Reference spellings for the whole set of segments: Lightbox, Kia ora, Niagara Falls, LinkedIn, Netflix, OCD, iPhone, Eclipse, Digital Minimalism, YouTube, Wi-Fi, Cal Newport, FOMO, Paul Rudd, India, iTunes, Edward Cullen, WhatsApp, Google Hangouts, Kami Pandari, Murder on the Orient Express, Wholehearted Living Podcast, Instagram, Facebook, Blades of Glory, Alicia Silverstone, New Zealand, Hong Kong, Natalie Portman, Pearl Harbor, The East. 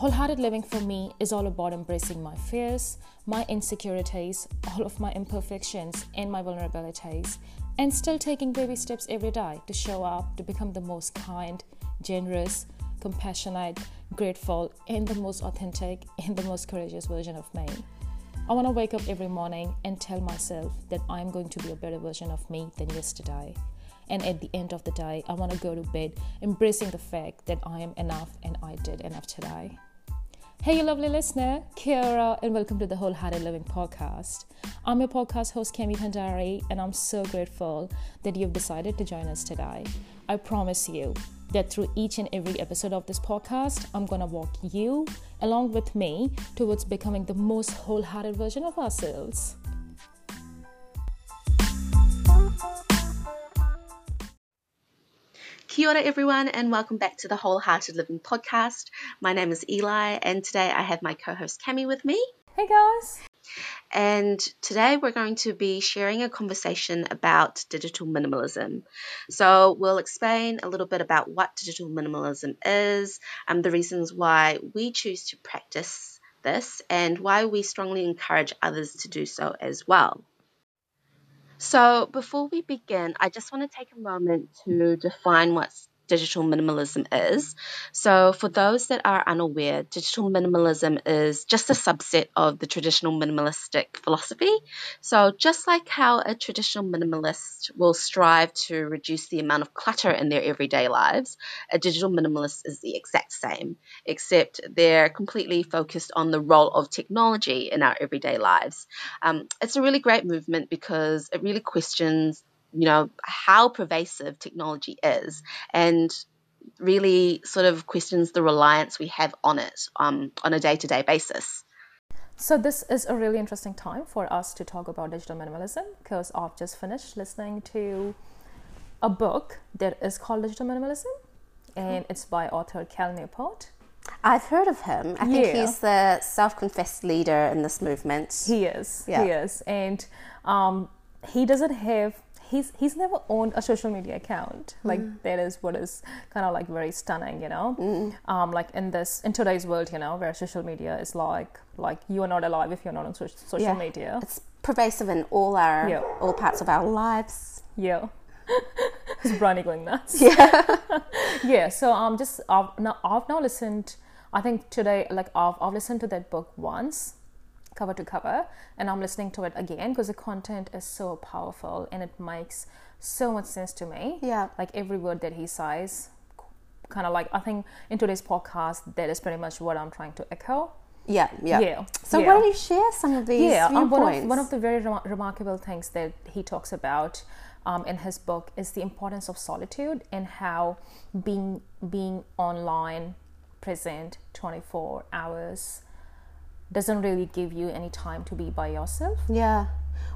Wholehearted living for me is all about embracing my fears, my insecurities, all of my imperfections and my vulnerabilities, and still taking baby steps every day to show up, to become the most kind, generous, compassionate, grateful, and the most authentic and the most courageous version of me. I want to wake up every morning and tell myself that I'm going to be a better version of me than yesterday. And at the end of the day, I want to go to bed embracing the fact that I am enough and I did enough today. Hey, you lovely listener, kia ora, and welcome to the Wholehearted Living Podcast. I'm your podcast host, Kami Pandari, and I'm so grateful that you've decided to join us today. I promise you that through each and every episode of this podcast, I'm going to walk you along with me towards becoming the most wholehearted version of ourselves. Kia ora everyone, and welcome back to the Wholehearted Living Podcast. My name is Eli, and today I have my co-host Kami with me. Hey guys! And today we're going to be sharing a conversation about digital minimalism. So we'll explain a little bit about what digital minimalism is, the reasons why we choose to practice this, and why we strongly encourage others to do so as well. So before we begin, I just want to take a moment to define what digital minimalism is. So for those that are unaware, digital minimalism is just a subset of the traditional minimalistic philosophy. So just like how a traditional minimalist will strive to reduce the amount of clutter in their everyday lives, a digital minimalist is the exact same, except they're completely focused on the role of technology in our everyday lives. It's a really great movement because it really questions how pervasive technology is and really sort of questions the reliance we have on it on a day-to-day basis. So this is a really interesting time for us to talk about digital minimalism because I've just finished listening to a book that is called Digital Minimalism, and it's by author Cal Newport. I've heard of him. I think he's the self-confessed leader in this movement. He is. Yeah. He is. And he doesn't have... He's never owned a social media account. Like that is what is kind of like very stunning, like in today's world, where social media is like you are not alive if you're not on social media. It's pervasive in all parts of our lives. Yeah. It's Brownie going nuts. Yeah. Yeah. So I've now listened, I think today, I've listened to that book once, cover to cover, and I'm listening to it again because the content is so powerful and it makes so much sense to me. Yeah, like every word that he says, kind of like, I think in today's podcast that is pretty much what I'm trying to echo. Yeah. So why don't you share some of these viewpoints? One of the very remarkable things that he talks about in his book is the importance of solitude and how being online present 24 hours doesn't really give you any time to be by yourself. Yeah.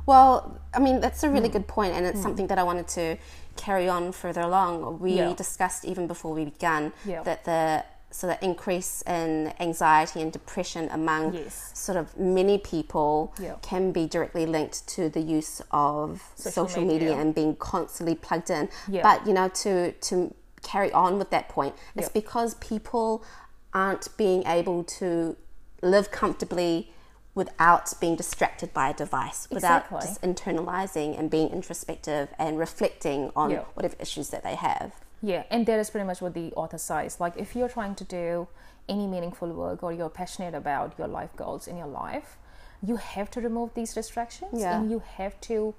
Well, I mean, that's a really good point, and it's something that I wanted to carry on further along. We discussed even before we began that the increase in anxiety and depression among sort of many people can be directly linked to the use of social media and being constantly plugged in. Yeah. But, to carry on with that point, it's because people aren't being able to live comfortably without being distracted by a device, without just internalizing and being introspective and reflecting on whatever issues that they have. Yeah, and that is pretty much what the author says. Like, if you're trying to do any meaningful work or you're passionate about your life goals in your life, you have to remove these distractions and you have to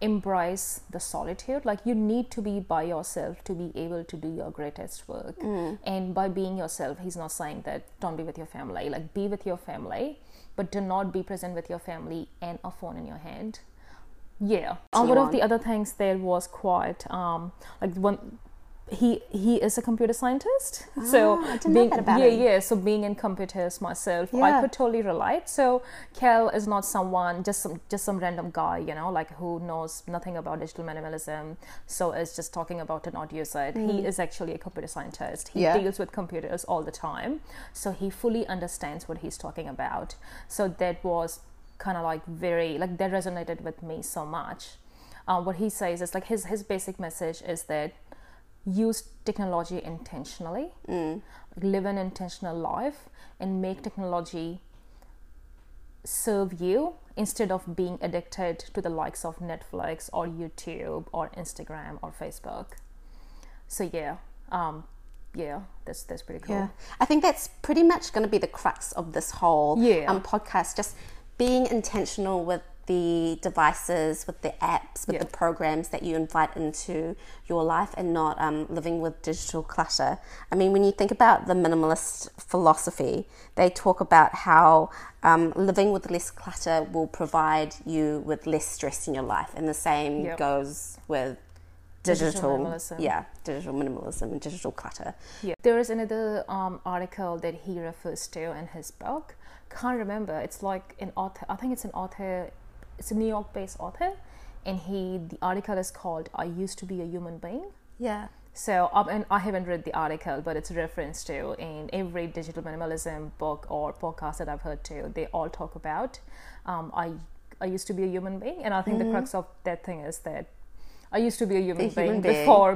embrace the solitude. Like, you need to be by yourself to be able to do your greatest work. And by being yourself, he's not saying that don't be with your family. Like, be with your family, but do not be present with your family and a phone in your hand. One of the other things there was quite he is a computer scientist. I didn't know that about him. So being in computers myself, I could totally relate. So Cal is not someone, just some random guy, who knows nothing about digital minimalism, so is just talking about it, not use it. He is actually a computer scientist. He deals with computers all the time, so he fully understands what he's talking about. So that was kind of like very, that resonated with me so much. What he says is his basic message is that use technology intentionally, live an intentional life, and make technology serve you instead of being addicted to the likes of Netflix or YouTube or Instagram or Facebook. So yeah, that's pretty cool. Yeah. I think that's pretty much going to be the crux of this whole podcast, just being intentional with the devices, with the apps, with the programs that you invite into your life, and not living with digital clutter. I mean, when you think about the minimalist philosophy, they talk about how living with less clutter will provide you with less stress in your life, and the same goes with digital minimalism. Yeah, digital minimalism and digital clutter. Yeah. There is another article that he refers to in his book. Can't remember. It's like an author. I think it's an author. It's a New York-based author, and the article is called "I Used to Be a Human Being." Yeah. So, and I haven't read the article, but it's referenced to in every digital minimalism book or podcast that I've heard to. They all talk about I used to be a human being, and I think the crux of that thing is that I used to be a human being. before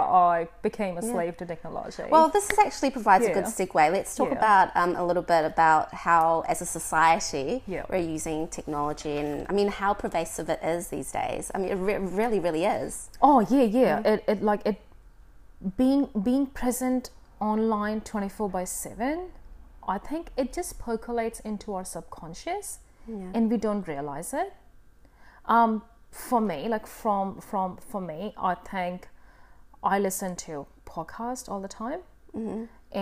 I became a slave to technology. Well, this is actually provides a good segue. Let's talk about a little bit about how, as a society, we're using technology, and I mean how pervasive it is these days. I mean, it really, really is. Oh yeah. Mm-hmm. It being present online 24/7. I think it just percolates into our subconscious, and we don't realize it. For me, I think I listen to podcasts all the time,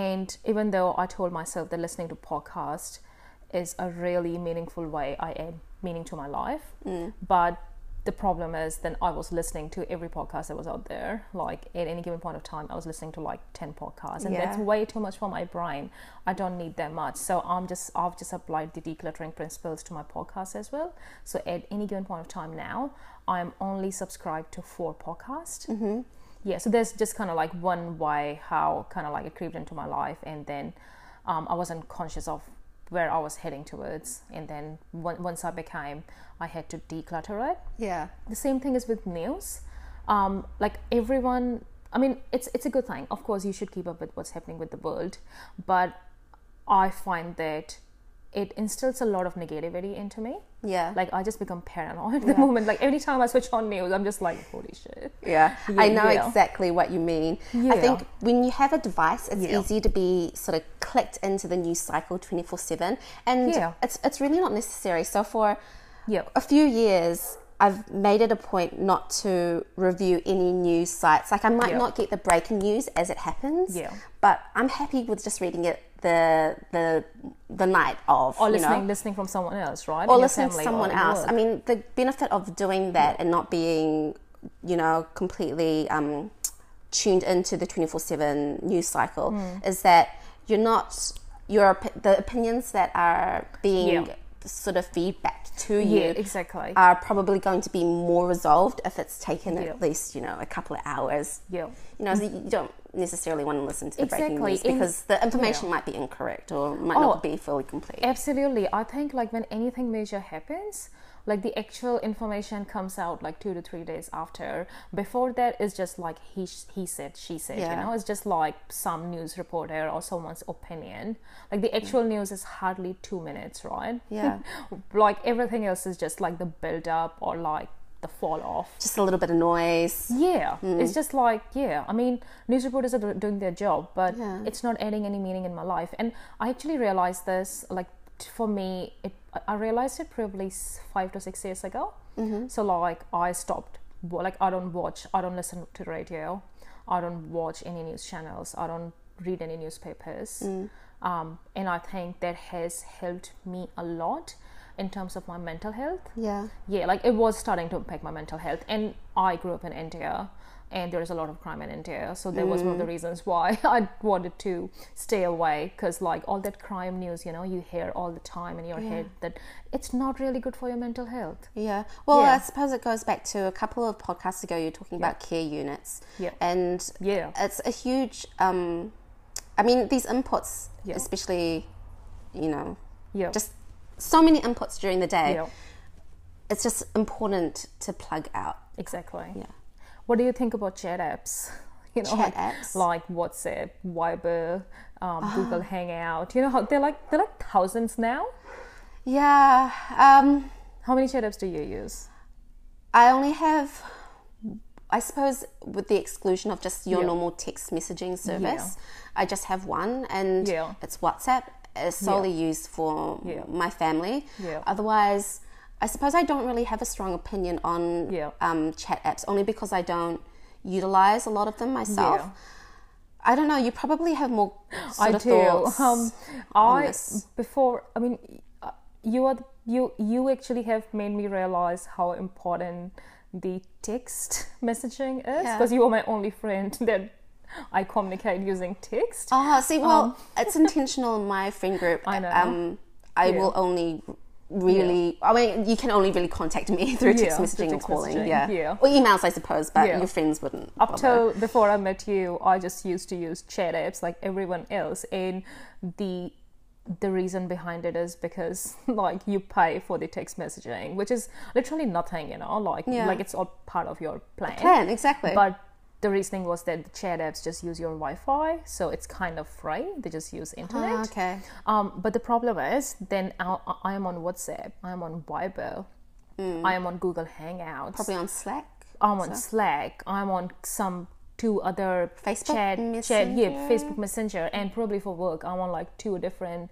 and even though I told myself that listening to podcasts is a really meaningful way I add meaning to my life, but the problem is then I was listening to every podcast that was out there. Like at any given point of time, I was listening to like 10 podcasts, and that's way too much for my brain. I don't need that much. So I've just applied the decluttering principles to my podcast as well. So at any given point of time now, I'm only subscribed to 4 podcasts. Mm-hmm. Yeah. So there's just kind of like one way how kind of like it creeped into my life, and then I wasn't conscious of where I was heading towards, and then once I had to declutter it. Yeah. The same thing is with news. Like everyone, I mean, it's a good thing. Of course, you should keep up with what's happening with the world, but I find that it instills a lot of negativity into me. Yeah. Like I just become paranoid the moment. Like every time I switch on news, I'm just like, holy shit. Yeah. I know exactly what you mean. Yeah. I think when you have a device, it's easy to be sort of clicked into the news cycle 24/7, and it's really not necessary. So for a few years, I've made it a point not to review any news sites. Like I might not get the breaking news as it happens, but I'm happy with just reading it the night of, or listening from someone else, right? Or listening to someone else. I mean, the benefit of doing that and not being, completely tuned into the 24/7 news cycle is that you're not the opinions that are being sort of feedback to you exactly are probably going to be more resolved if it's taken at least a couple of hours. So you don't necessarily want to listen to the breaking news because the information might be incorrect or might not be fully complete. Absolutely. I think like when anything major happens, like the actual information comes out like 2 to 3 days after. Before that is just like he said, she said, it's just like some news reporter or someone's opinion. Like the actual news is hardly 2 minutes, right? Yeah. Like everything else is just like the build up or like the fall off. Just a little bit of noise. Yeah. It's just like, I mean, news reporters are doing their job, but it's not adding any meaning in my life. And I actually realized this, like, for me, I realized it probably 5 to 6 years ago. Mm-hmm. So like I stopped, like I don't listen to radio, I don't watch any news channels, I don't read any newspapers, and I think that has helped me a lot in terms of my mental health. Yeah, like it was starting to impact my mental health, and I grew up in India, and there is a lot of crime in India, so that was one of the reasons why I wanted to stay away, because like all that crime news, you hear all the time in your head, that it's not really good for your mental health. Yeah. Well, I suppose it goes back to a couple of podcasts ago, you were talking about care units. Yeah. And it's a huge, I mean, these inputs, especially, just so many inputs during the day, it's just important to plug out. Exactly. Yeah. What do you think about chat apps? you know, chat apps like WhatsApp, Viber, Google Hangout. You know how they're like thousands now. Yeah. How many chat apps do you use? I only have, I suppose, with the exclusion of just your normal text messaging service, I just have one, and it's WhatsApp. It's solely used for my family. Otherwise, I suppose I don't really have a strong opinion on chat apps, only because I don't utilize a lot of them myself. I don't know. You probably have more thoughts. You actually have made me realize how important the text messaging is, because you are my only friend that I communicate using text. It's intentional in my friend group. I know. I will only really, I mean, you can only really contact me through text messaging or calling. Or emails, I suppose, but your friends wouldn't. Up till before I met you, I just used to use chat apps like everyone else, and the reason behind it is because, like, you pay for the text messaging, which is literally nothing, you know, like it's all part of your plan. Exactly. But the reasoning was that the chat apps just use your Wi-Fi, so it's kind of free. They just use internet. But the problem is, then I am on WhatsApp, I am on Viber, I am on Google Hangouts, probably on Slack. I'm on some two other Facebook Messenger, and probably for work, I'm on like two different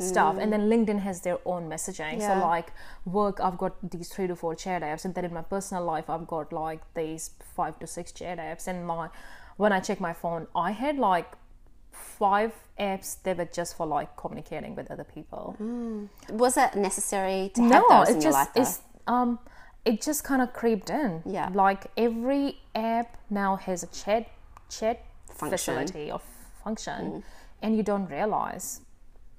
stuff, and then LinkedIn has their own messaging. So like work, I've got these 3 to 4 chat apps, and then in my personal life, I've got like these 5 to 6 chat apps. And when I check my phone, I had like 5 apps that were just for like communicating with other people. Was it necessary to have those in your life? It just kind of creeped in. Like every app now has a chat facility or function, and you don't realize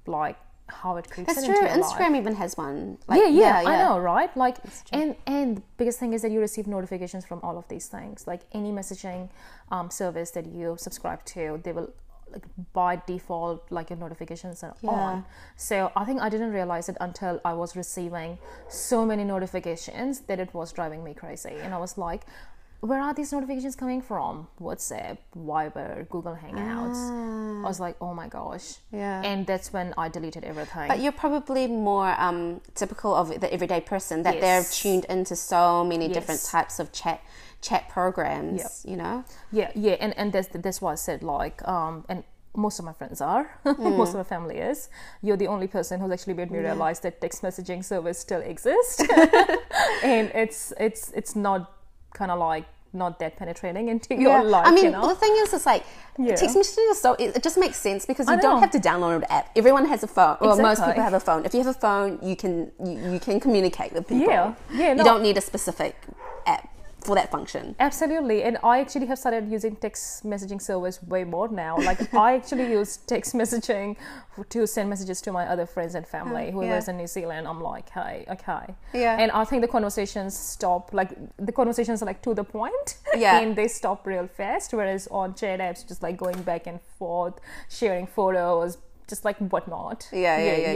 like how it creeps into your life. That's true. Instagram even has one. I know, right? Like, and the biggest thing is that you receive notifications from all of these things. Like any messaging service that you subscribe to, they will, like, by default, like your notifications are on. So I think I didn't realize it until I was receiving so many notifications that it was driving me crazy. And I was like, where are these notifications coming from? WhatsApp, Viber, Google Hangouts. I was like, oh my gosh. And that's when I deleted everything. But you're probably more typical of the everyday person, that they're tuned into so many different types of chat programs, you know? And that's why I said, like, and most of my friends are, most of my family is. You're the only person who's actually made me realize that text messaging service still exists. And it's not kind of like not that penetrating into your life. I mean, you know? Well, the thing is, it's like text messaging is so, it just makes sense because you don't have to download an app. Everyone has a phone. Well, most people have a phone. If you have a phone, you can communicate with people. You don't need a specific app for that function. Absolutely. And I actually have started using text messaging service way more now. Like I actually use text messaging to send messages to my other friends and family who lives in New Zealand. I'm like, hey, okay. And I think the conversations stop, like the conversations are like to the point and they stop real fast. Whereas on chat apps, just like going back and forth, sharing photos, just like whatnot. Well,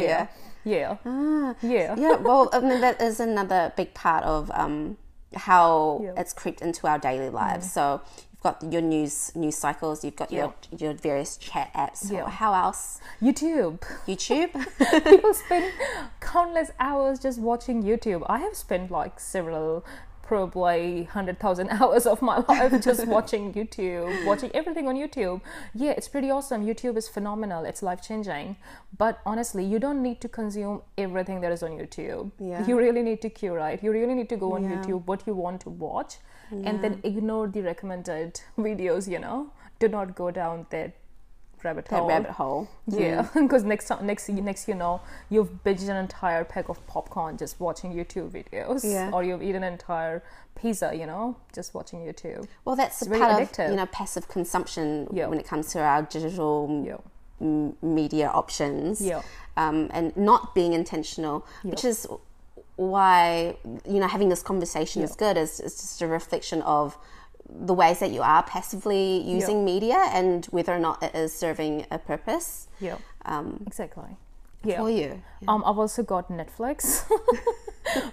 I mean, that is another big part of how it's crept into our daily lives. So you've got your news cycles, you've got your various chat apps. How else? YouTube. People spend countless hours just watching YouTube. I have spent like several, probably 100,000 hours of my life just watching YouTube, watching everything on YouTube. Yeah, it's pretty awesome. YouTube is phenomenal. It's life-changing. But honestly, you don't need to consume everything that is on YouTube. You really need to curate. You really need to go on YouTube what you want to watch and then ignore the recommended videos, you know. Do not go down that rabbit hole. Because next you know, you've binged an entire pack of popcorn just watching YouTube videos, or you've eaten an entire pizza, you know, just watching YouTube. Well, that's a part of, you know, passive consumption when it comes to our digital media options, and not being intentional, which is why, you know, having this conversation is good. It's just a reflection of the ways that you are passively using media and whether or not it is serving a purpose. Exactly. For you. I've also got Netflix.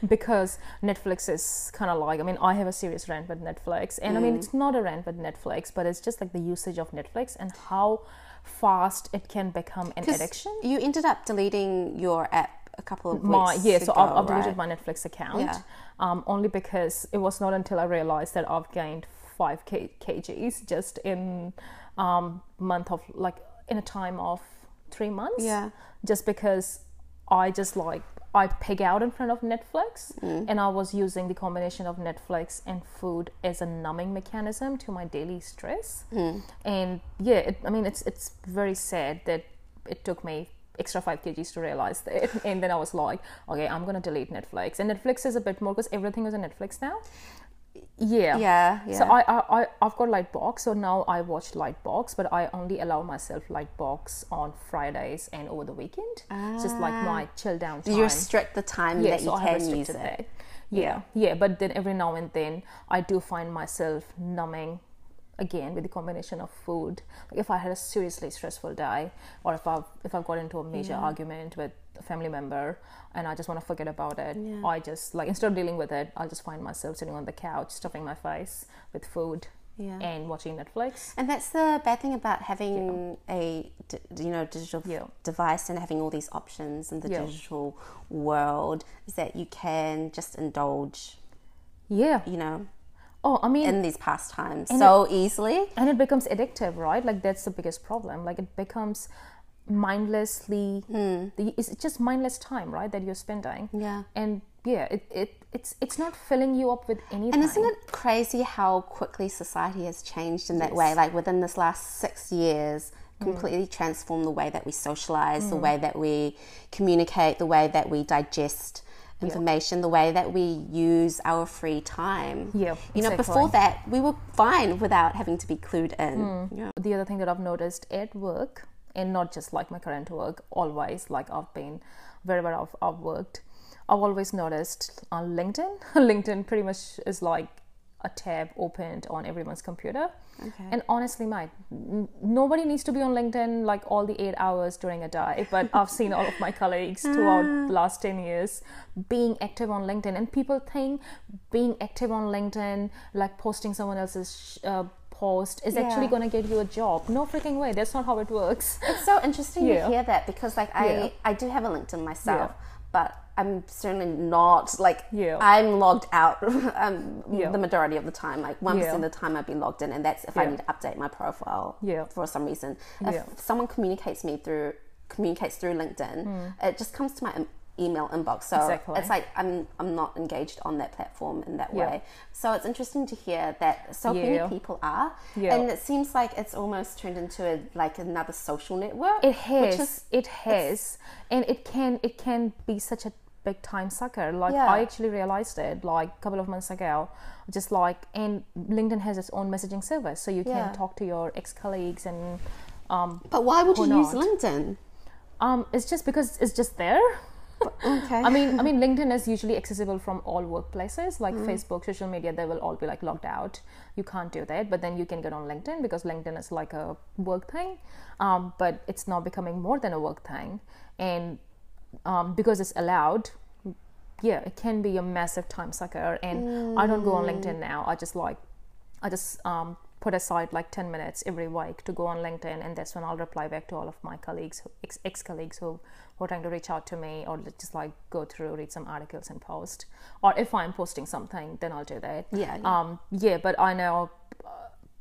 because Netflix is kind of like, I mean, I have a serious rant with Netflix, and I mean, it's not a rant with Netflix, but it's just like the usage of Netflix and how fast it can become an addiction. You ended up deleting your app a couple of weeks ago, so I've deleted my Netflix account, only because it was not until I realized that I've gained 5 kgs just in in a time of 3 months. Yeah, just because I pig out in front of Netflix, and I was using the combination of Netflix and food as a numbing mechanism to my daily stress. And it's very sad that it took me extra 5 kgs to realize that, and then I was like, okay, I'm gonna delete Netflix. And Netflix is a bit more because everything is on Netflix now. So I've got Lightbox, so now I watch Lightbox, but I only allow myself Lightbox on Fridays and over the weekend. It's just like my chill down time. You restrict the time that you can use it. But then every now and then I do find myself numbing again with the combination of food. Like if I had a seriously stressful day, or if I've got into a major argument with a family member and I just want to forget about it, I just like, instead of dealing with it, I'll just find myself sitting on the couch stuffing my face with food and watching Netflix. And that's the bad thing about having a digital device and having all these options in the digital world, is that you can just indulge in these pastimes so easily. And it becomes addictive, right? Like, that's the biggest problem. Like, it becomes mindlessly... It's just mindless time, right, that you're spending. Yeah. And, it's not filling you up with anything. And isn't it crazy how quickly society has changed in that way? Like, within this last 6 years... completely transform the way that we socialize, the way that we communicate, the way that we digest information, the way that we use our free time. Yeah, exactly. Before that, we were fine without having to be clued in. Yeah. The other thing that I've noticed at work, and not just like my current work, always, like I've been wherever I've worked, I've always noticed on LinkedIn. LinkedIn pretty much is like a tab opened on everyone's computer. Okay. And honestly, mate, nobody needs to be on LinkedIn like all the 8 hours during a day, but I've seen all of my colleagues throughout the last 10 years being active on LinkedIn, and people think being active on LinkedIn, like posting someone else's post is actually going to get you a job. No freaking way. That's not how it works. It's so interesting to hear that, because like I do have a LinkedIn myself, but I'm certainly not, like, I'm logged out the majority of the time. Like, 1% of the time I'd be logged in, and that's if I need to update my profile for some reason. If someone communicates through LinkedIn, it just comes to my email inbox. So it's like I'm not engaged on that platform in that way. So it's interesting to hear that so many people are. And it seems like it's almost turned into like another social network. It has. And it can be such a big time sucker. Like I actually realized it like a couple of months ago, just like, and LinkedIn has its own messaging service, so you can talk to your ex-colleagues and but why would you use LinkedIn? It's just because it's just there. Okay. I mean LinkedIn is usually accessible from all workplaces, like Facebook, social media, they will all be like locked out. You can't do that, but then you can get on LinkedIn because LinkedIn is like a work thing, but it's now becoming more than a work thing, and because it's allowed, it can be a massive time sucker. And I don't go on LinkedIn now. I just put aside like 10 minutes every week to go on LinkedIn, and that's when I'll reply back to all of my colleagues, ex-colleagues who were trying to reach out to me, or just like go through, read some articles and post. Or if I'm posting something, then I'll do that. But I know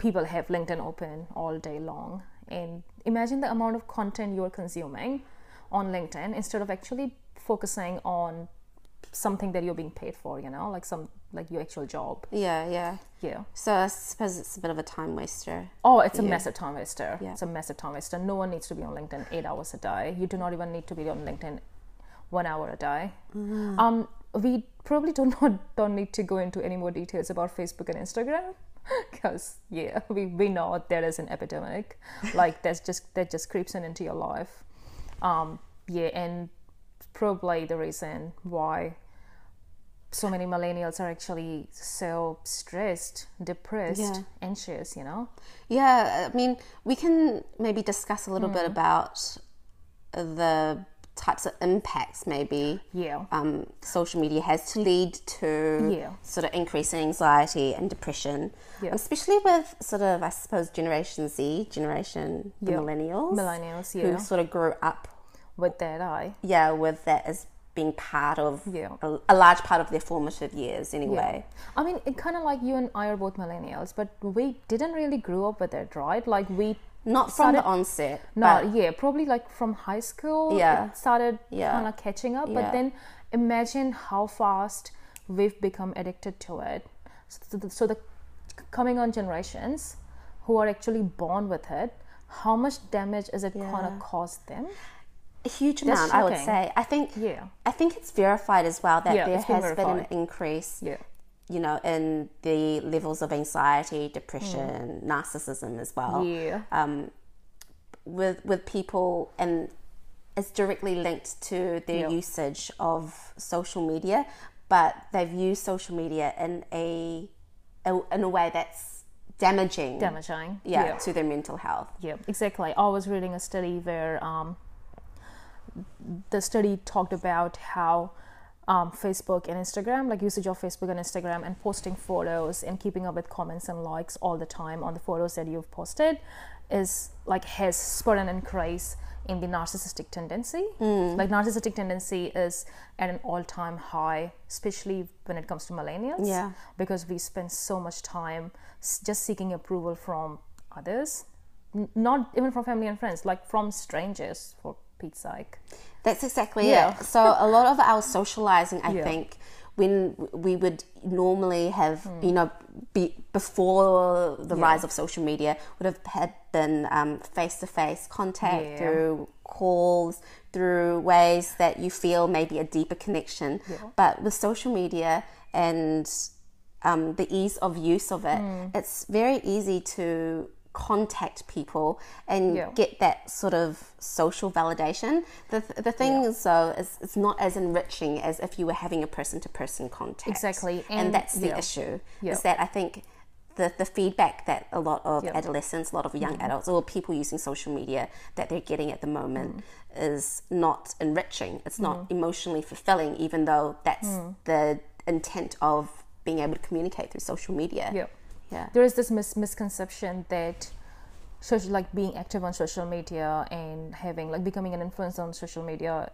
people have LinkedIn open all day long, and imagine the amount of content you're consuming on LinkedIn instead of actually focusing on something that you're being paid for, like some, like your actual job. So I suppose it's a bit of a time waster. A massive time waster. It's a massive time waster. No one needs to be on LinkedIn 8 hours a day. You do not even need to be on LinkedIn 1 hour a day. We probably don't need to go into any more details about Facebook and Instagram, because we know there is an epidemic like that just creeps into your life. And probably the reason why so many millennials are actually so stressed, depressed, anxious, I mean, we can maybe discuss a little bit about the types of impacts maybe social media has to lead to sort of increasing anxiety and depression, especially with sort of, I suppose, Generation Z, the millennials. Who sort of grew up with that, yeah, with that as being part of a large part of their formative years anyway. I mean, it kind of like you and I are both millennials, but we didn't really grow up with it, right? Like we... Not from the onset. No, yeah, probably like from high school. Yeah. It started kind of catching up. But then imagine how fast we've become addicted to it. So the coming on generations who are actually born with it, how much damage is it kind of caused them? A huge amount, I would say. I think I think it's verified as well that there has been an increase you know, in the levels of anxiety, depression, narcissism as well. With people, and it's directly linked to their usage of social media, but they've used social media in a way that's damaging to their mental health. Yeah, exactly. I was reading a study where the study talked about how Facebook and Instagram, like usage of Facebook and Instagram and posting photos and keeping up with comments and likes all the time on the photos that you've posted is like has spurred an increase in the narcissistic tendency. Like narcissistic tendency is at an all-time high, especially when it comes to millennials, because we spend so much time just seeking approval from others, not even from family and friends, like from strangers for Pete's sake. That's exactly it. So a lot of our socializing, I think, when we would normally have, you know, before the rise of social media, would have had been face-to-face contact through calls, through ways that you feel maybe a deeper connection. But with social media and the ease of use of it, it's very easy to contact people and get that sort of social validation. The thing though is it's not as enriching as if you were having a person-to-person contact. Exactly. And that's the issue is that I think the feedback that a lot of adolescents, a lot of young adults or people using social media that they're getting at the moment is not enriching. It's not emotionally fulfilling, even though that's the intent of being able to communicate through social media. Yeah. There is this misconception that social, like being active on social media and having like becoming an influencer on social media,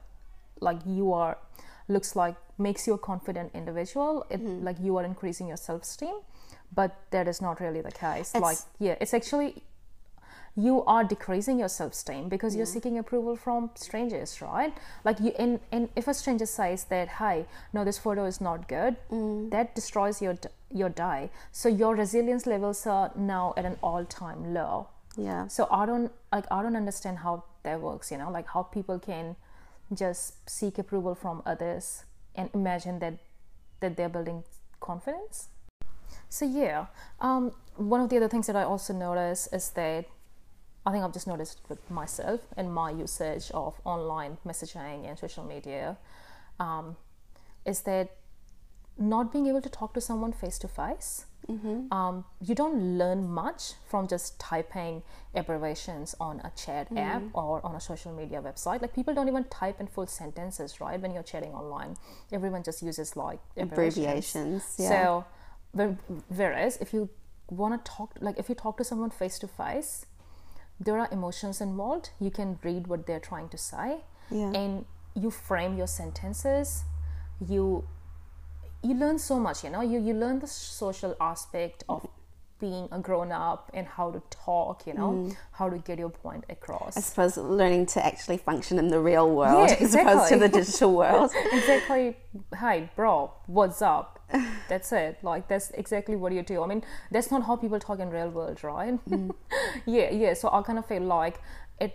like you are, looks like makes you a confident individual. It, like you are increasing your self-esteem, but that is not really the case. It's, like it's actually you are decreasing your self-esteem because you're seeking approval from strangers, right? Like you, and if a stranger says that, hey, no, this photo is not good, that destroys your day. So your resilience levels are now at an all-time low. Yeah. So I don't understand how that works, you know, like how people can just seek approval from others and imagine that they're building confidence. So one of the other things that I also notice is that I think I've just noticed with myself and my usage of online messaging and social media is that not being able to talk to someone face to face, you don't learn much from just typing abbreviations on a chat app or on a social media website. Like people don't even type in full sentences, right? When you're chatting online, everyone just uses like abbreviations. So whereas if you want to talk, like if you talk to someone face to face, there are emotions involved. You can read what they're trying to say, and you frame your sentences. You learn so much, you know. You learn the social aspect of being a grown-up and how to talk, you know, how to get your point across. I suppose learning to actually function in the real world as opposed to the digital world. Exactly. Hey, bro, what's up? That's it. Like, that's exactly what you do. I mean, that's not how people talk in real world, right? So I kind of feel like it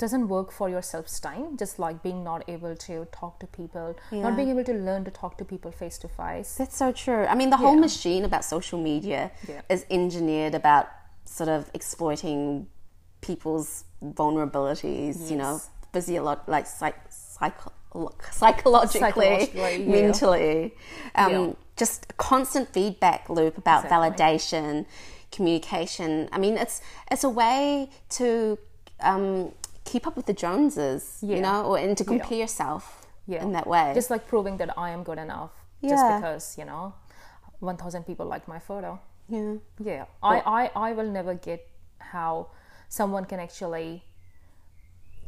doesn't work for your self-esteem, just like being not able to talk to people, not being able to learn to talk to people face to face. That's so true. I mean, the whole machine about social media is engineered about sort of exploiting people's vulnerabilities, you know, psychologically, mentally, just a constant feedback loop about validation, communication. I mean, it's a way to keep up with the Joneses, you know, or and to compare yourself in that way. Just like proving that I am good enough just because, you know, 1,000 people liked my photo. Yeah. Yeah. I will never get how someone can actually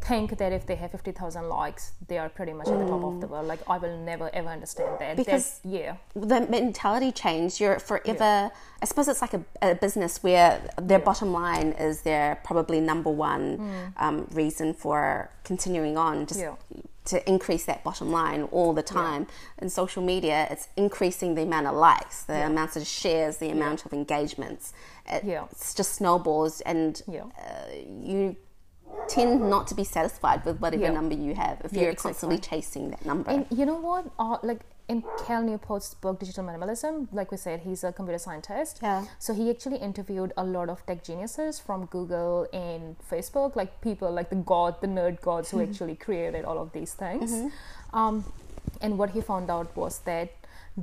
think that if they have 50,000 likes, they are pretty much at the top of the world. Like, I will never, ever understand that. Because the mentality change, you're forever... I suppose it's like a business where their bottom line is their probably number one reason for continuing on, just to increase that bottom line all the time. In social media, it's increasing the amount of likes, the amount of shares, the amount of engagements. It's just snowballs, and you... tend not to be satisfied with whatever number you have if you're constantly chasing that number. And you know what? Like in Cal Newport's book, Digital Minimalism, like we said, he's a computer scientist. Yeah. So he actually interviewed a lot of tech geniuses from Google and Facebook, like people like the nerd gods who actually created all of these things. Mm-hmm. And what he found out was that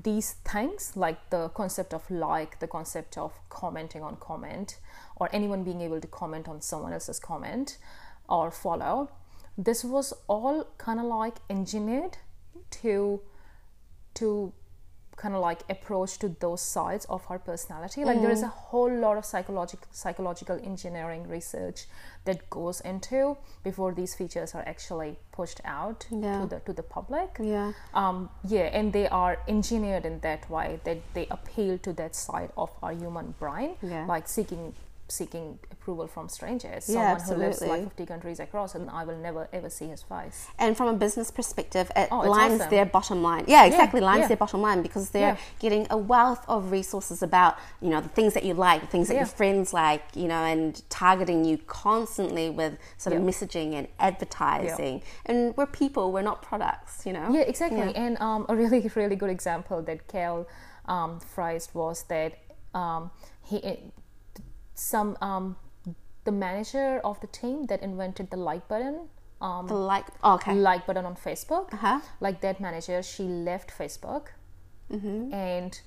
these things, like the concept of like, the concept of commenting on comment, or anyone being able to comment on someone else's comment or follow, this was all kind of like engineered to kind of like approach to those sides of our personality. Like there is a whole lot of psychological engineering research that goes into before these features are actually pushed out to the public. And they are engineered in that way that they appeal to that side of our human brain, like seeking approval from strangers, someone who lives like 50 countries across, and I will never ever see his face. And from a business perspective, it lines their bottom line. Their bottom line, because they're getting a wealth of resources about, you know, the things that you like, the things that your friends like, you know, and targeting you constantly with sort of messaging and advertising. And we're people, we're not products, you know. And a really, really good example that Cal phrased was that the manager of the team that invented the like button, like button on Facebook, like that manager, she left Facebook, and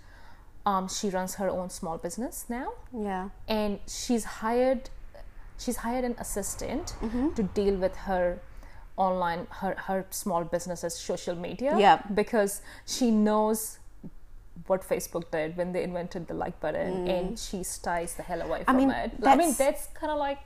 she runs her own small business now. Yeah, and she's hired an assistant to deal with her online her small business's social media. Yeah, because she knows what Facebook did when they invented the like button, and she stays the hell away from it. That's kind of like,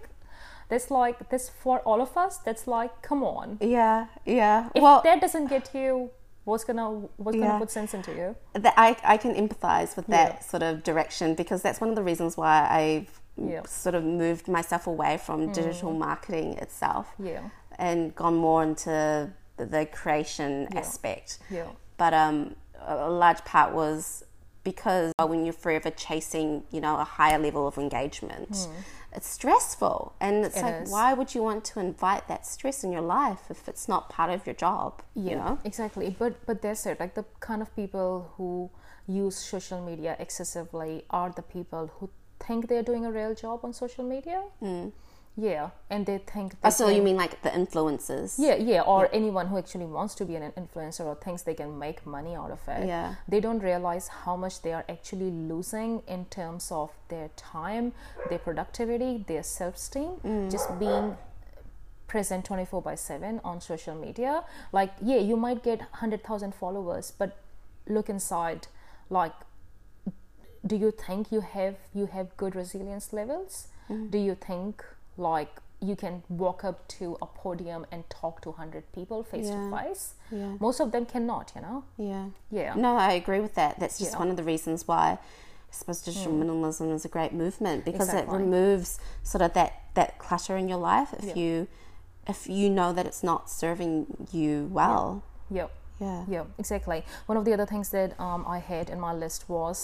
that's for all of us. That's like, come on. Yeah. If that doesn't get you, what's gonna put sense into you? I can empathize with that sort of direction, because that's one of the reasons why I've sort of moved myself away from digital marketing itself, and gone more into the creation aspect. Yeah, but a large part was because when you're forever chasing, you know, a higher level of engagement, it's stressful. And it is. Why would you want to invite that stress in your life if it's not part of your job? Yeah, you know? Exactly. But that's it. Like the kind of people who use social media excessively are the people who think they're doing a real job on social media. Yeah, and they think... so you mean like the influencers? Yeah, or anyone who actually wants to be an influencer or thinks they can make money out of it. Yeah. They don't realize how much they are actually losing in terms of their time, their productivity, their self-esteem, just being present 24/7 on social media. Like, yeah, you might get 100,000 followers, but look inside, like, do you think you have good resilience levels? Do you think... like you can walk up to a podium and talk to 100 people face to face? Most of them cannot, you know. No, I agree with that. That's just one of the reasons why I suppose digital minimalism is a great movement, because it removes sort of that clutter in your life if you know that it's not serving you well. Exactly. One of the other things that I had in my list was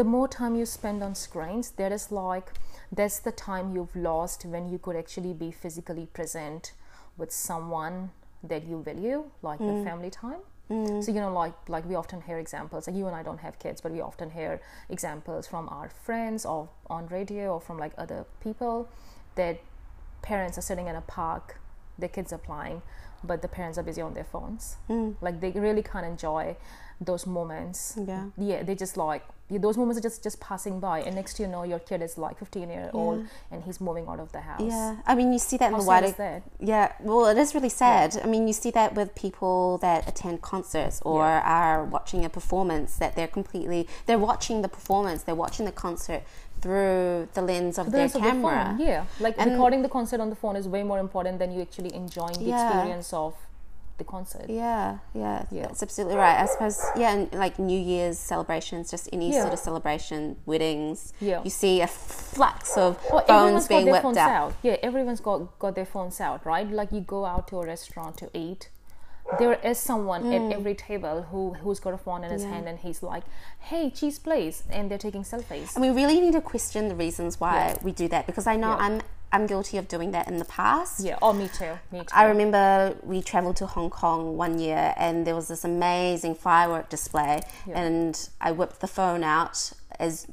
the more time you spend on screens, that's the time you've lost when you could actually be physically present with someone that you value, like your family time. So, you know, like we often hear examples, like you and I don't have kids, but we often hear examples from our friends or on radio or from like other people that parents are sitting in a park their kids applying, but the parents are busy on their phones. Like, they really can't enjoy those moments. Yeah, they just like, those moments are just passing by, and next you know your kid is like 15-year-old and he's moving out of the house. I mean, you see that in the wider. Well, it is really sad. I mean, you see that with people that attend concerts or are watching a performance, that they're watching the performance, they're watching the concert through the lens of their camera. Of the like, and recording the concert on the phone is way more important than you actually enjoying the experience of the concert. That's absolutely right. I suppose, and like New Year's celebrations, just any sort of celebration, weddings, you see a flux of phones being whipped out. Everyone's got their phones out, right? Like, you go out to a restaurant to eat, there is someone at every table who's got a phone in his hand, and he's like, hey, cheese please, and they're taking selfies. And we really need to question the reasons why we do that, because I know I'm guilty of doing that in the past. Me too. I remember we travelled to Hong Kong one year, and there was this amazing firework display, and I whipped the phone out, as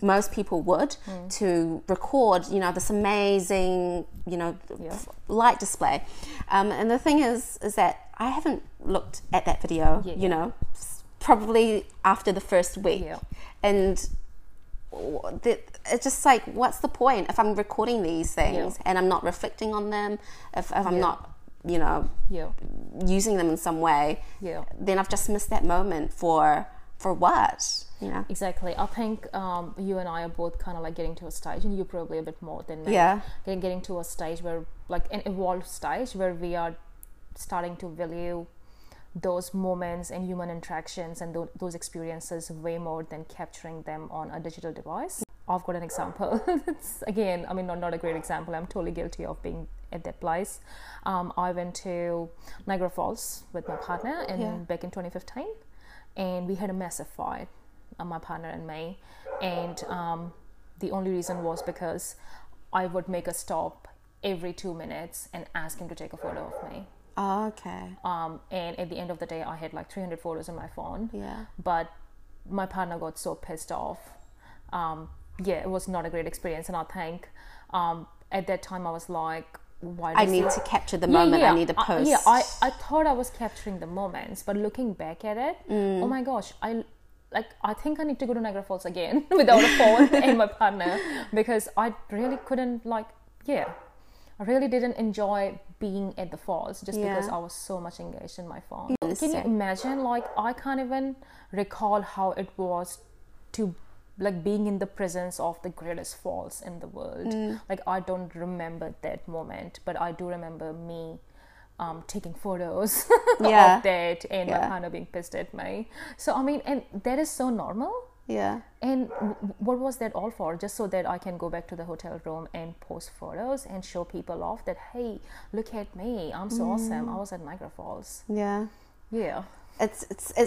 most people would, to record, this amazing, light display. And the thing is that I haven't looked at that video, probably after the first week. And it's just like, what's the point if I'm recording these things and I'm not reflecting on them, if I'm not using them in some way, then I've just missed that moment for what? Exactly. I think you and I are both kind of like getting to a stage, and you probably a bit more than me, getting to a stage where, like, an evolved stage where we are starting to value those moments and human interactions and those experiences way more than capturing them on a digital device. I've got an example. It's, again, I mean, not a great example. I'm totally guilty of being at that place. I went to Niagara Falls with my partner back in 2015, and we had a massive fight, my partner and me, and the only reason was because I would make a stop every 2 minutes and ask him to take a photo of me. Oh, okay. And at the end of the day, I had like 300 photos on my phone. Yeah. But my partner got so pissed off. It was not a great experience. And I think at that time I was like, why I need to capture the moment. I need to post. I thought I was capturing the moments, but looking back at it, oh my gosh, I think I need to go to Niagara Falls again without a phone and my partner, because I really couldn't I really didn't enjoy being at the falls just because I was so much engaged in my phone. Can you imagine? Like, I can't even recall how it was to, like, being in the presence of the greatest falls in the world. Like, I don't remember that moment, but I do remember me taking photos of that and my partner being pissed at me. So, I mean, and that is so normal. Yeah. And what was that all for? Just so that I can go back to the hotel room and post photos and show people off that, hey, look at me, I'm so awesome, I was at Niagara Falls. Yeah. It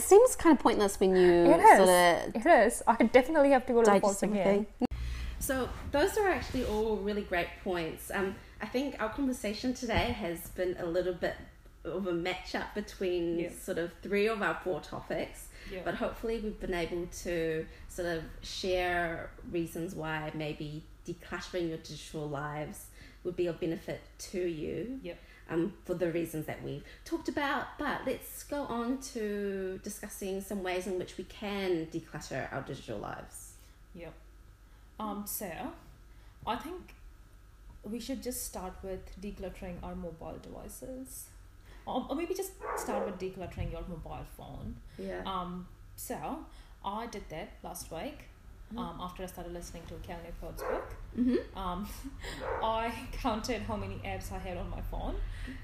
seems kind of pointless when you It is. I definitely have to go to the falls again. So those are actually all really great points. I think our conversation today has been a little bit of a match up between sort of three of our four topics. But hopefully we've been able to sort of share reasons why maybe decluttering your digital lives would be of benefit to you, for the reasons that we've talked about. But let's go on to discussing some ways in which we can declutter our digital lives. So I think we should just start with decluttering our mobile devices. Or maybe just start with decluttering your mobile phone. So I did that last week. After I started listening to Cal Newport's book, I counted how many apps I had on my phone,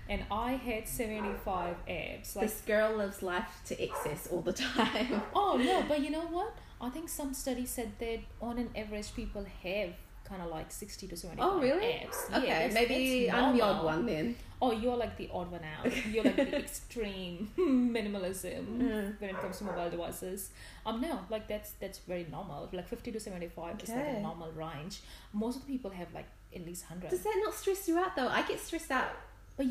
and I had 75 apps. Like, this girl lives life to excess all the time. Oh no, but you know what? I think some studies said that on an average people have kind of like 60 to 75 apps. Oh, really? Apps. Okay, yeah, maybe I'm the odd one then. Oh, you're like the odd one out. You're like the extreme minimalism when it comes to mobile devices. No, like that's very normal. Like 50 to 75 is like a normal range. Most of the people have like at least 100. Does that not stress you out though? I get stressed out. But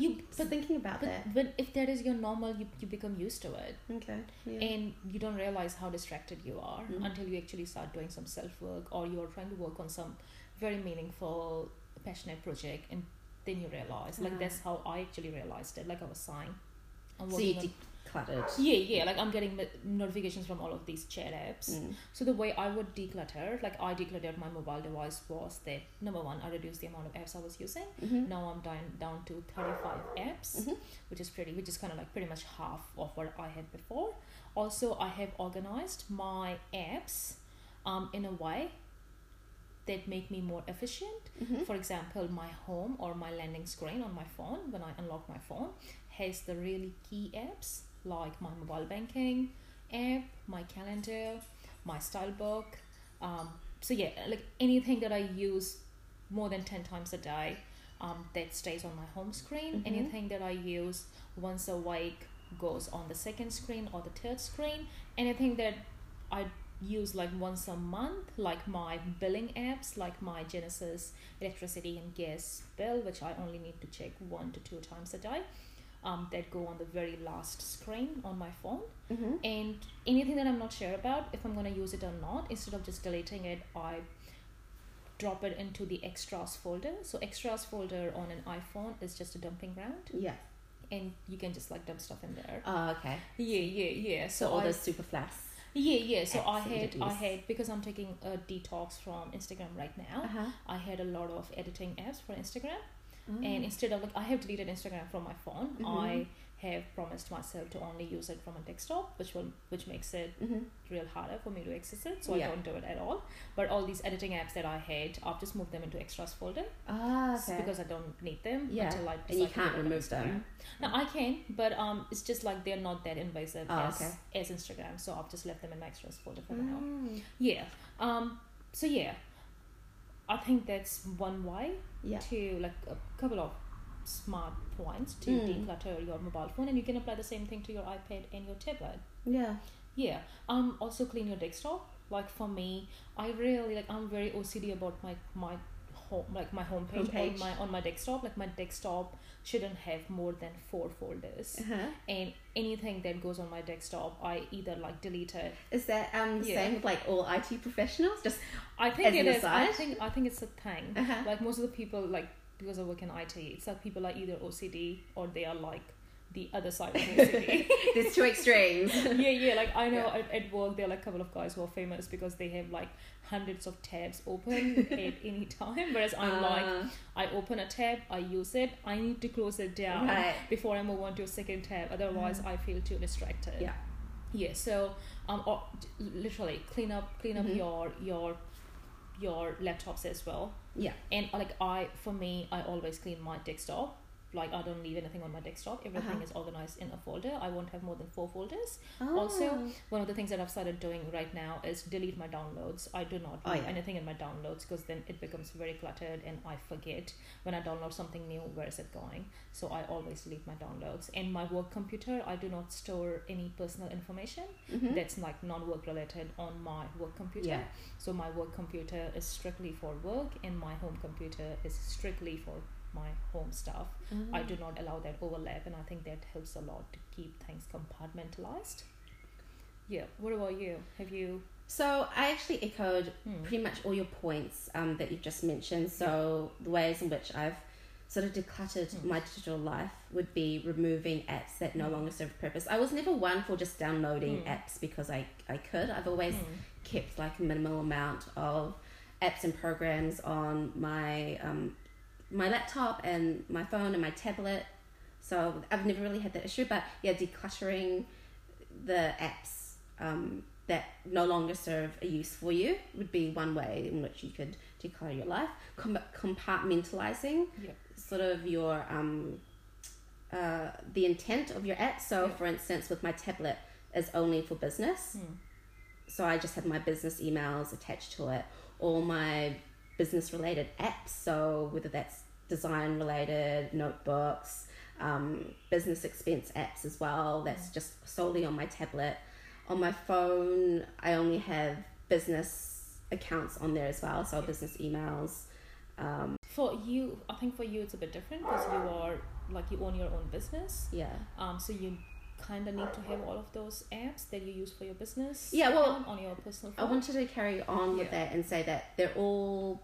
thinking about that. But if that is your normal, you become used to it. Okay. Yeah. And you don't realize how distracted you are until you actually start doing some self work, or you're trying to work on some very meaningful, passionate project, and then you realize, like, that's how I actually realized it. Like I was saying, so you decluttered. Like I'm getting notifications from all of these chat apps. So the way I would declutter, like I decluttered my mobile device, was that number one, I reduced the amount of apps I was using. Now I'm down to 35 apps, which is kind of like pretty much half of what I had before. Also, I have organized my apps in a way that make me more efficient. For example, my home or my landing screen on my phone, when I unlock my phone, has the really key apps like my mobile banking app, my calendar, my style book. So yeah, like anything that I use more than 10 times a day, that stays on my home screen. Anything that I use once a week goes on the second screen or the third screen. Anything that I use like once a month, like my billing apps, like my Genesis electricity and gas bill, which I only need to check 1 to 2 times a day, that go on the very last screen on my phone. And anything that I'm not sure about if I'm going to use it or not, instead of just deleting it, I drop it into the extras folder. So extras folder on an iPhone is just a dumping ground. And you can just like dump stuff in there. So all those super flasks. So I had because I'm taking a detox from Instagram right now. I had a lot of editing apps for Instagram, and instead of like I have deleted Instagram from my phone. I have promised myself to only use it from a desktop, which makes it real harder for me to access it. So I don't do it at all. But all these editing apps that I had, I've just moved them into extras folder. Because I don't need them until I decide. And you can't remove them. No, I can, but it's just like they're not that invasive as Instagram. So I've just left them in my extras folder for now. So yeah, I think that's one way to like a couple of smart points to declutter your mobile phone, and you can apply the same thing to your iPad and your tablet. Also clean your desktop. Like for me, I really like I'm very OCD about my home, like my homepage. on my desktop. Like my desktop shouldn't have more than 4 folders, and anything that goes on my desktop, I either like delete it. Is that the same with like all IT professionals? Just I think it is. I think it's a thing. Like most of the people like. Because I work in IT, it's like people are either OCD or they are like the other side of OCD. There's two extremes. Like I know at work there are like a couple of guys who are famous because they have like hundreds of tabs open at any time. Whereas I'm like, I open a tab, I use it, I need to close it down before I move on to a second tab. Otherwise, I feel too distracted. So or literally clean up your laptops as well. And like I always clean my desktop. Like I don't leave anything on my desktop. Everything is organized in a folder. I won't have more than 4 folders. Also, one of the things that I've started doing right now is delete my downloads. I do not leave anything in my downloads because then it becomes very cluttered and I forget when I download something new, where is it going? So I always delete my downloads. And my work computer, I do not store any personal information that's like non-work related on my work computer. So my work computer is strictly for work and my home computer is strictly for my home stuff. I do not allow that overlap, and I think that helps a lot to keep things compartmentalized. What about you? So I actually echoed pretty much all your points that you've just mentioned. So the ways in which I've sort of decluttered my digital life would be removing apps that no longer serve a purpose. I was never one for just downloading apps because I could. I've always kept like a minimal amount of apps and programs on my my laptop and my phone and my tablet, so I've never really had that issue. But yeah, decluttering the apps that no longer serve a use for you would be one way in which you could declutter your life. Compartmentalizing sort of your the intent of your app. So for instance, with my tablet, is only for business, so I just have my business emails attached to it, all my business related apps, so whether that's design related, notebooks, business expense apps as well, that's just solely on my tablet. On my phone, I only have business accounts on there as well, so business emails. I think for you it's a bit different because you are like you own your own business, so you kind of need to have all of those apps that you use for your business on your personal phone. I wanted to carry on with that and say that they're all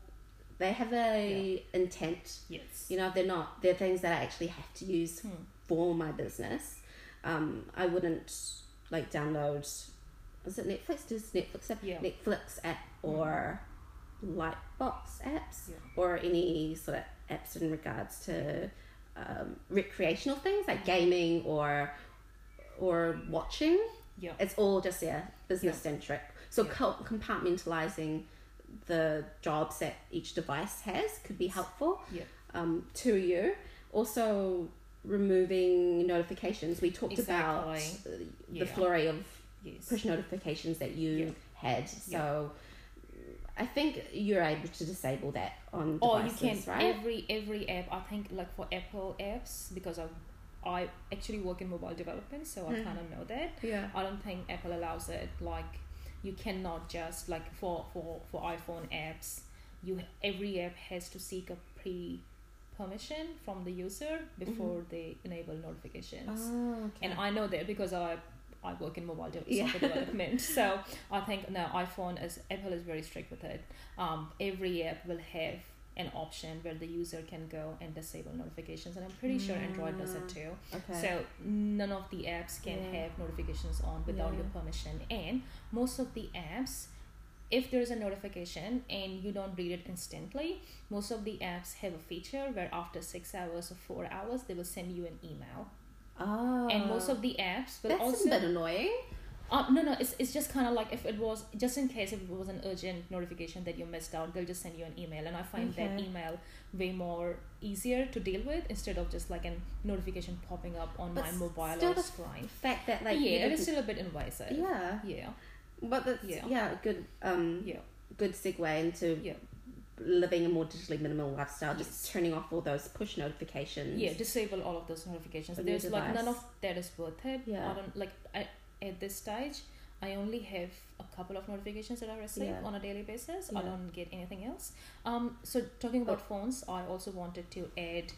They have a intent. Yes. You know, they're not. They're things that I actually have to use for my business. I wouldn't like download. Is it Netflix? Does Netflix have Netflix app or Lightbox apps or any sort of apps in regards to recreational things like gaming or watching? Yeah, it's all just business centric. So compartmentalizing the jobs that each device has could be helpful. Yeah. To you. Also removing notifications. We talked about the flurry of push notifications that you had. So I think you're able to disable that on devices, you can, right? Every app, I think, like for Apple apps, because I actually work in mobile development, so I kind of know that. Yeah. I don't think Apple allows it. Like, you cannot just, like, for iPhone apps, every app has to seek a permission from the user before they enable notifications. Oh, okay. And I know that because I work in mobile development. So I think Apple is very strict with it. Every app will have an option where the user can go and disable notifications, and I'm pretty sure Android does it too. Okay. So none of the apps can have notifications on without your permission. And most of the apps, if there is a notification and you don't read it instantly, most of the apps have a feature where after 6 hours or 4 hours, they will send you an email. Oh. And most of the apps will that's a bit annoying. No, it's just kind of like, if it was, just in case if it was an urgent notification that you missed out, they'll just send you an email. And I find that email way more easier to deal with instead of just like a notification popping up on my mobile or screen. The fact that like it is still a bit invasive. Yeah. Yeah. But that's good good segue into living a more digitally minimal lifestyle, just turning off all those push notifications. Yeah, disable all of those notifications. There's like none of that is worth it. Yeah. I don't like at this stage I only have a couple of notifications that I receive on a daily basis. Yeah. I don't get anything else. So talking about phones, I also wanted to add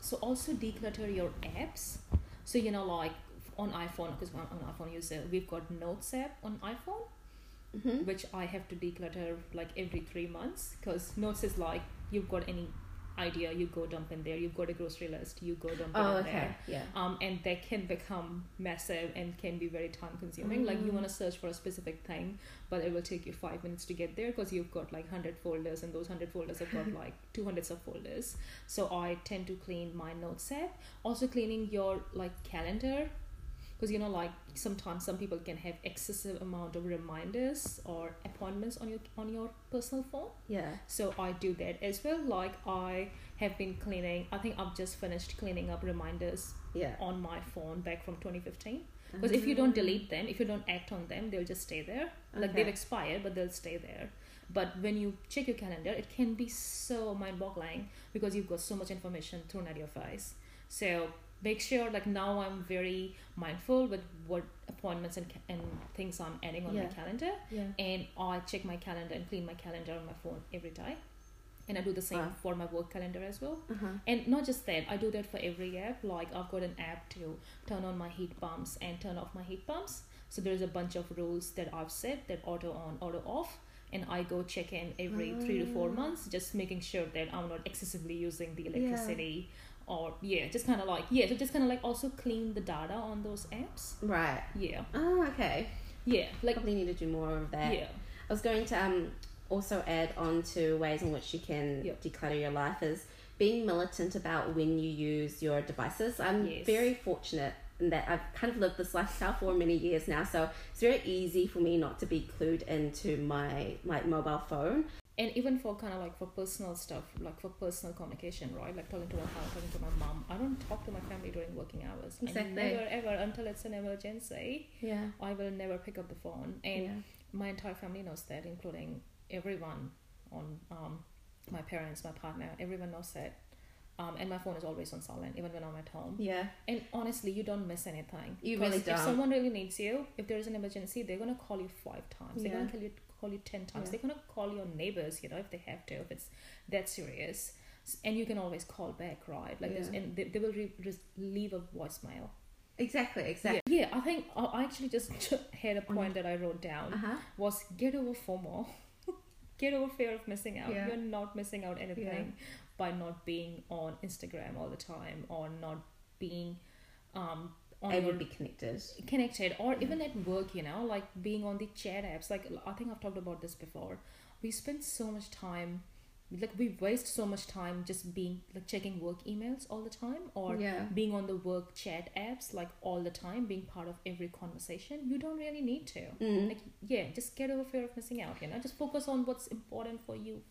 so also declutter your apps. So like on iPhone, because I'm an iPhone user, we've got Notes app on iPhone, which I have to declutter like every 3 months, because Notes is like, you've got any idea, you go dump in there, you've got a grocery list, you go dump in there. And that can become massive and can be very time consuming. Like you want to search for a specific thing, but it will take you 5 minutes to get there because you've got like 100 folders, and those 100 folders have got like 200 subfolders. So I tend to clean my Notes app. Also cleaning your like calendar, because like sometimes some people can have excessive amount of reminders or appointments on your personal phone. So I do that as well. Like I have been cleaning, I think I've just finished cleaning up reminders on my phone back from 2015, because if you don't delete them, if you don't act on them, they'll just stay there. Like they've expired, but they'll stay there. But when you check your calendar, it can be so mind-boggling because you've got so much information thrown at your face. So make sure, like now I'm very mindful with what appointments and things I'm adding on my calendar. And I check my calendar and clean my calendar on my phone every day. And I do the same for my work calendar as well. And not just that, I do that for every app. Like I've got an app to turn on my heat pumps and turn off my heat pumps. So there's a bunch of rules that I've set that auto on, auto off. And I go check in every 3 to 4 months, just making sure that I'm not excessively using the electricity. Or so just kind of like also clean the data on those apps, right? Like probably need to do more of that. I was going to also add on to ways in which you can declutter your life is being militant about when you use your devices. I'm very fortunate in that I've kind of lived this lifestyle for many years now, so it's very easy for me not to be clued into my mobile phone. And even for kind of like for personal stuff, like for personal communication, right? Like talking to my father, talking to my mom. I don't talk to my family during working hours. Exactly. I never ever, until it's an emergency. Yeah. I will never pick up the phone. And my entire family knows that, including everyone on my parents, my partner, everyone knows that. And my phone is always on silent, even when I'm at home. Yeah. And honestly, you don't miss anything. You really don't. If someone really needs you, if there is an emergency, they're gonna call you 5 times. They're gonna call you 10 times. They're gonna call your neighbors, if they have to, if it's that serious. And you can always call back, right? Like there's, and they will leave a voicemail. Exactly. Yeah, I think I actually just had a point that I wrote down was get over FOMO. Get over fear of missing out. Yeah. You're not missing out anything by not being on Instagram all the time, or not being able to be connected, or even at work, like being on the chat apps. Like, I think I've talked about this before. We spend so much time, like we waste so much time just being like checking work emails all the time, or being on the work chat apps like all the time, being part of every conversation. You don't really need to. Like, just get over fear of missing out. Just focus on what's important for you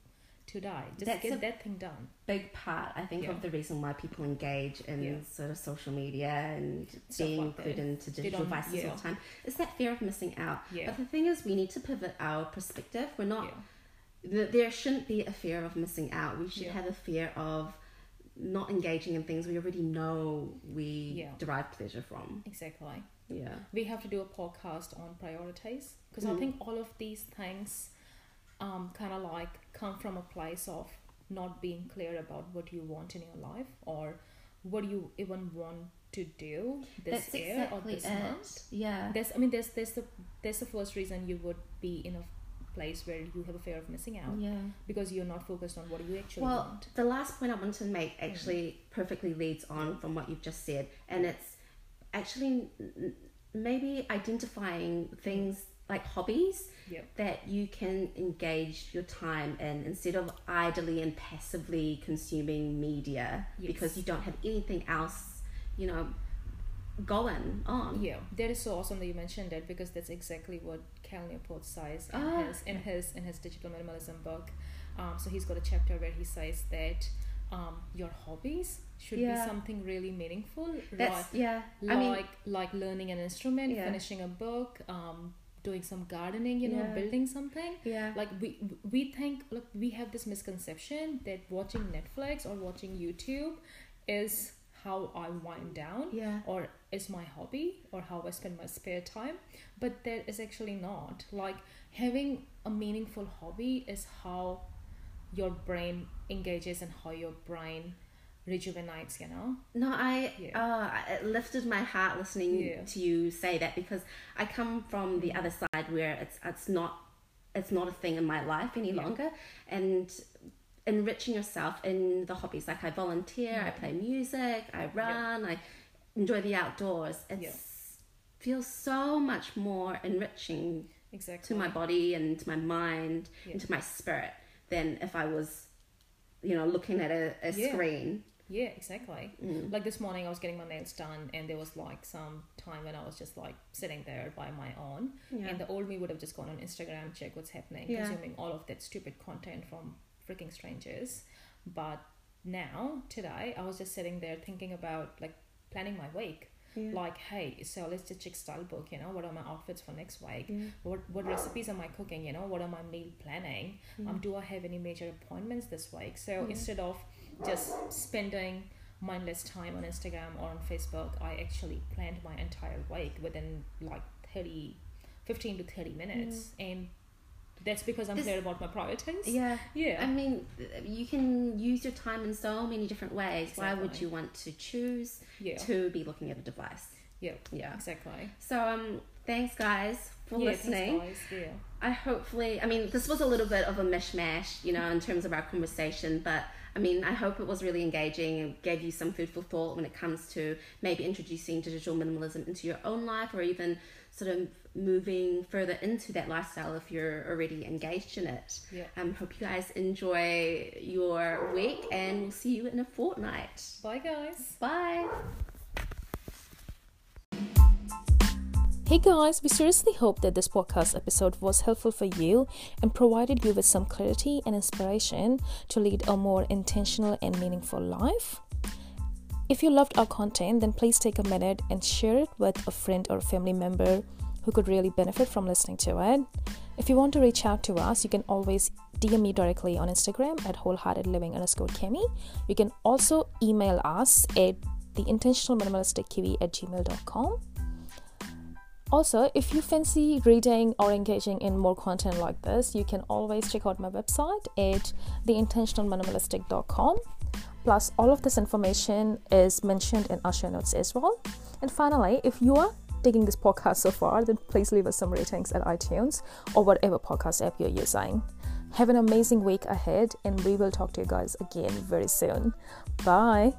today. Get that thing done. Big part, I think, of the reason why people engage in sort of social media and stuff being included into digital devices all the time is that fear of missing out. But the thing is, we need to pivot our perspective. We're not. There shouldn't be a fear of missing out. We should have a fear of not engaging in things we already know we derive pleasure from. Exactly. Yeah. We have to do a podcast on priorities, because I think all of these things kind of like come from a place of not being clear about what you want in your life, or what you even want to do this year or this month. Yeah. There's the first reason you would be in a place where you have a fear of missing out, because you're not focused on what you actually want. The last point I wanted to make actually perfectly leads on from what you've just said, and it's actually maybe identifying things like hobbies that you can engage your time in, instead of idly and passively consuming media because you don't have anything else going on. That is so awesome that you mentioned that, because that's exactly what Cal Newport says in his Digital Minimalism book. So he's got a chapter where he says that your hobbies should be something really meaningful. Like learning an instrument, finishing a book, doing some gardening, building something. Like we think, look, we have this misconception that watching Netflix or watching YouTube is how I wind down, or is my hobby, or how I spend my spare time. But that is actually not. Like, having a meaningful hobby is how your brain engages and how your brain rejuvenates, it lifted my heart listening to you say that, because I come from the other side where it's not a thing in my life any longer. And enriching yourself in the hobbies, like I volunteer, I play music, I run, I enjoy the outdoors. It feels so much more enriching to my body and to my mind and to my spirit than if I was looking at a screen. Yeah, exactly. Like this morning I was getting my nails done, and there was like some time when I was just like sitting there by my own, and the old me would have just gone on Instagram, check what's happening, consuming all of that stupid content from freaking strangers. But now, today, I was just sitting there thinking about like planning my week. Like, hey, so let's just check style book, what are my outfits for next week, what recipes am I cooking, what are my meal planning, do I have any major appointments this week? So instead of just spending mindless time on Instagram or on Facebook, I actually planned my entire week within like 15 to 30 minutes, and that's because I'm clear about my priorities. I mean, you can use your time in so many different ways. Exactly. Why would you want to choose to be looking at a device? Exactly. So thanks guys for listening. Thanks, guys. This was a little bit of a mishmash, in terms of our conversation, but I hope it was really engaging and gave you some food for thought when it comes to maybe introducing digital minimalism into your own life, or even sort of moving further into that lifestyle if you're already engaged in it. Hope you guys enjoy your week, and we'll see you in a fortnight. Bye guys. Bye. Hey guys, we seriously hope that this podcast episode was helpful for you and provided you with some clarity and inspiration to lead a more intentional and meaningful life. If you loved our content, then please take a minute and share it with a friend or a family member who could really benefit from listening to it. If you want to reach out to us, you can always DM me directly on Instagram at wholeheartedliving_Kami. You can also email us at theintentionalminimalistickiwi@gmail.com. Also, if you fancy reading or engaging in more content like this, you can always check out my website at theintentionalminimalistic.com. Plus, all of this information is mentioned in our show notes as well. And finally, if you are taking this podcast so far, then please leave us some ratings at iTunes or whatever podcast app you're using. Have an amazing week ahead, and we will talk to you guys again very soon. Bye.